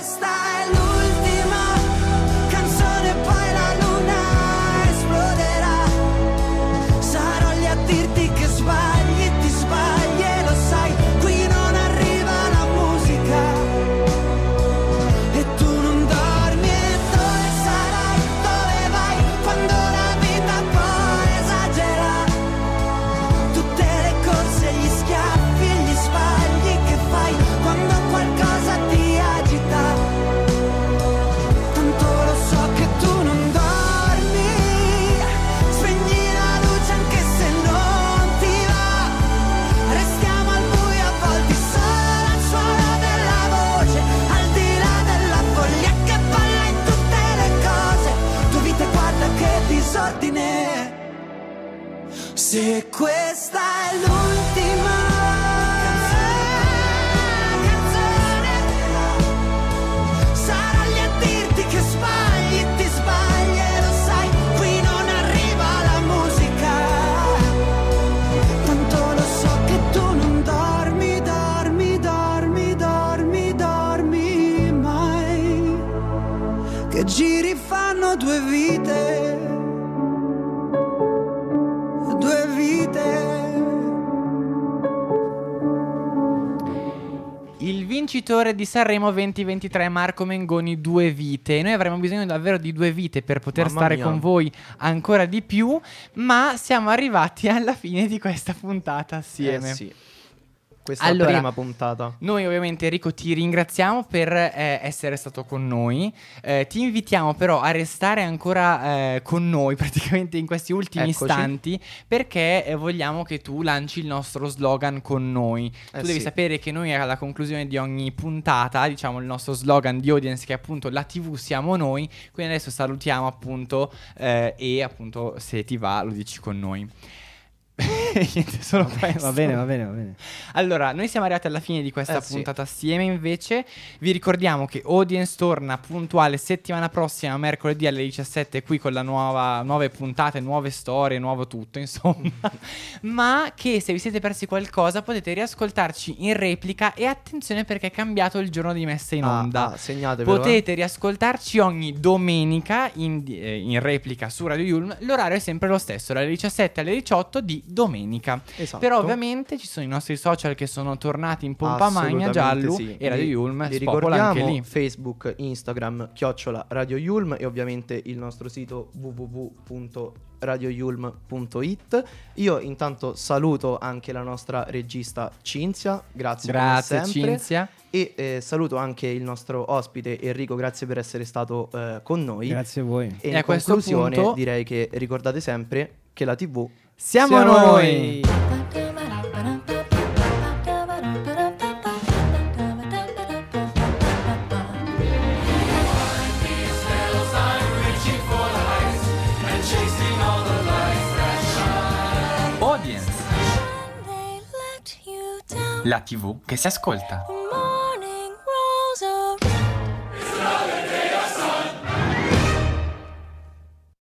è l'ultima canzone poi la luna esploderà. Sarò lì a dirti che sbagli, ti sbagli e lo sai. Qui non arriva la musica e tu non dormi, e dove sarai, dove vai quando la vita poi esagera. Tutte le corse, gli schiaffi, gli sbagli che fai quando qualcosa ti agita. Se questa è l'ultima canzone, sarò lì a dirti che sbagli, ti sbagli e lo sai, qui non arriva la musica. Tanto lo so che tu non dormi, dormi mai. Che giri fanno due vite. Il vincitore di Sanremo 2023 Marco Mengoni, Due Vite. Noi avremo bisogno davvero di due vite per poter stare con voi ancora di più, ma siamo arrivati alla fine di questa puntata assieme. Sì. Questa è la prima puntata. Noi ovviamente, Enrico, ti ringraziamo per essere stato con noi. Ti invitiamo però a restare ancora con noi praticamente in questi ultimi istanti, perché vogliamo che tu lanci il nostro slogan con noi. Tu devi sapere che noi alla conclusione di ogni puntata diciamo il nostro slogan di Audience, che è appunto la TV siamo noi. Quindi adesso salutiamo appunto e appunto se ti va lo dici con noi. Niente, solo va bene. Allora, noi siamo arrivati alla fine di questa puntata assieme invece. Vi ricordiamo che Audience torna puntuale settimana prossima, mercoledì alle 17, qui con la nuove puntate, nuove storie, nuovo tutto, insomma. Ma che se vi siete persi qualcosa potete riascoltarci in replica. E attenzione perché è cambiato il giorno di messa in onda. Segnatevelo. Potete riascoltarci ogni domenica in replica su Radio Yulm. L'orario è sempre lo stesso, dalle 17 alle 18 di domenica. Esatto. Però ovviamente ci sono i nostri social che sono tornati in pompa magna, Giallo e Radio Yulm. Vi ricordiamo anche lì Facebook, Instagram @RadioYulm e ovviamente il nostro sito www.radioyulm.it. Io intanto saluto anche la nostra regista Cinzia, grazie come sempre. Cinzia. E saluto anche il nostro ospite Enrico, grazie per essere stato con noi. Grazie a voi. E a questo punto direi che ricordate sempre che la TV siamo noi! Audience, la TV che si ascolta.